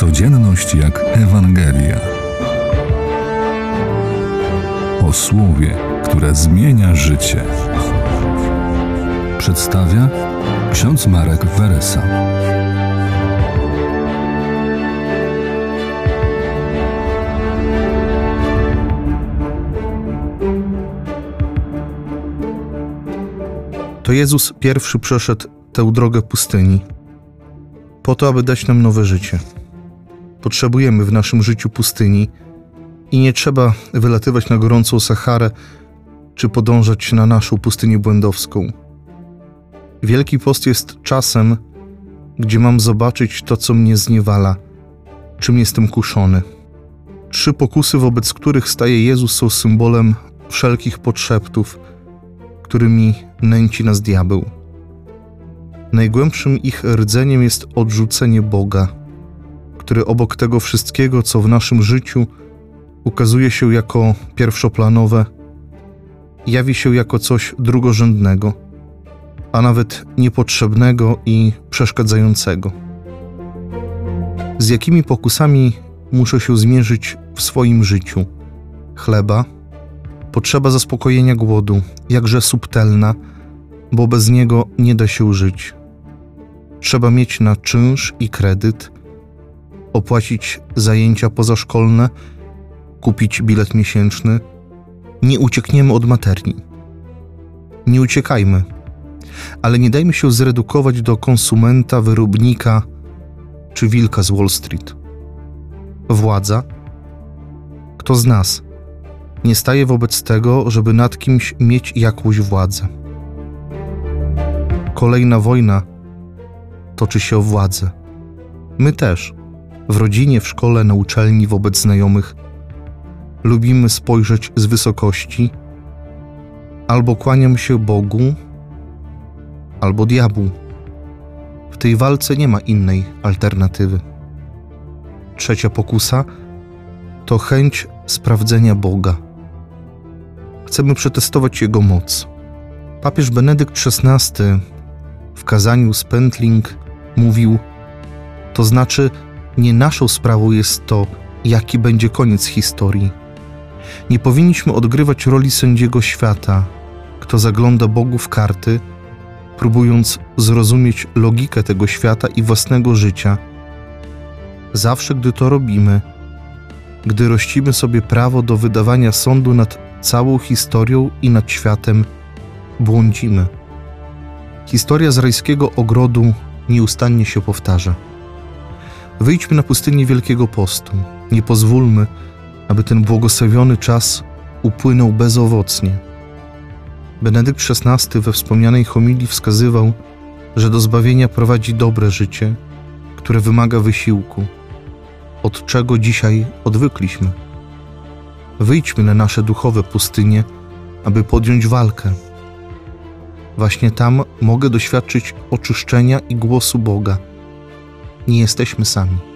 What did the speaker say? Codzienność jak Ewangelia. O słowie, które zmienia życie. Przedstawia ksiądz Marek Weresa. To Jezus pierwszy przeszedł tę drogę pustyni, po to, aby dać nam nowe życie. Potrzebujemy w naszym życiu pustyni i nie trzeba wylatywać na gorącą Saharę czy podążać na naszą pustynię błędowską. Wielki Post jest czasem, gdzie mam zobaczyć to, co mnie zniewala, czym jestem kuszony. Trzy pokusy, wobec których staje Jezus, są symbolem wszelkich podszeptów, którymi nęci nas diabeł. Najgłębszym ich rdzeniem jest odrzucenie Boga, który obok tego wszystkiego, co w naszym życiu ukazuje się jako pierwszoplanowe, jawi się jako coś drugorzędnego, a nawet niepotrzebnego i przeszkadzającego. Z jakimi pokusami muszę się zmierzyć w swoim życiu? Chleba, potrzeba zaspokojenia głodu, jakże subtelna, bo bez niego nie da się żyć. Trzeba mieć na czynsz i kredyt, opłacić zajęcia pozaszkolne, kupić bilet miesięczny. Nie uciekniemy od materii. Nie uciekajmy, ale nie dajmy się zredukować do konsumenta, wyrobnika czy wilka z Wall Street. Władza? Kto z nas nie staje wobec tego, żeby nad kimś mieć jakąś władzę? Kolejna wojna toczy się o władzę. My też, w rodzinie, w szkole, na uczelni, wobec znajomych, lubimy spojrzeć z wysokości. Albo kłaniam się Bogu, albo diabłu. W tej walce nie ma innej alternatywy. Trzecia pokusa to chęć sprawdzenia Boga. Chcemy przetestować Jego moc. Papież Benedykt XVI w kazaniu z Pętling mówił: to znaczy, nie naszą sprawą jest to, jaki będzie koniec historii. Nie powinniśmy odgrywać roli sędziego świata, kto zagląda Bogu w karty, próbując zrozumieć logikę tego świata i własnego życia. Zawsze, gdy to robimy, gdy rościmy sobie prawo do wydawania sądu nad całą historią i nad światem, błądzimy. Historia z rajskiego ogrodu nieustannie się powtarza. Wyjdźmy na pustynię Wielkiego Postu. Nie pozwólmy, aby ten błogosławiony czas upłynął bezowocnie. Benedykt XVI we wspomnianej homilii wskazywał, że do zbawienia prowadzi dobre życie, które wymaga wysiłku, od czego dzisiaj odwykliśmy. Wyjdźmy na nasze duchowe pustynie, aby podjąć walkę. Właśnie tam mogę doświadczyć oczyszczenia i głosu Boga. Nie jesteśmy sami.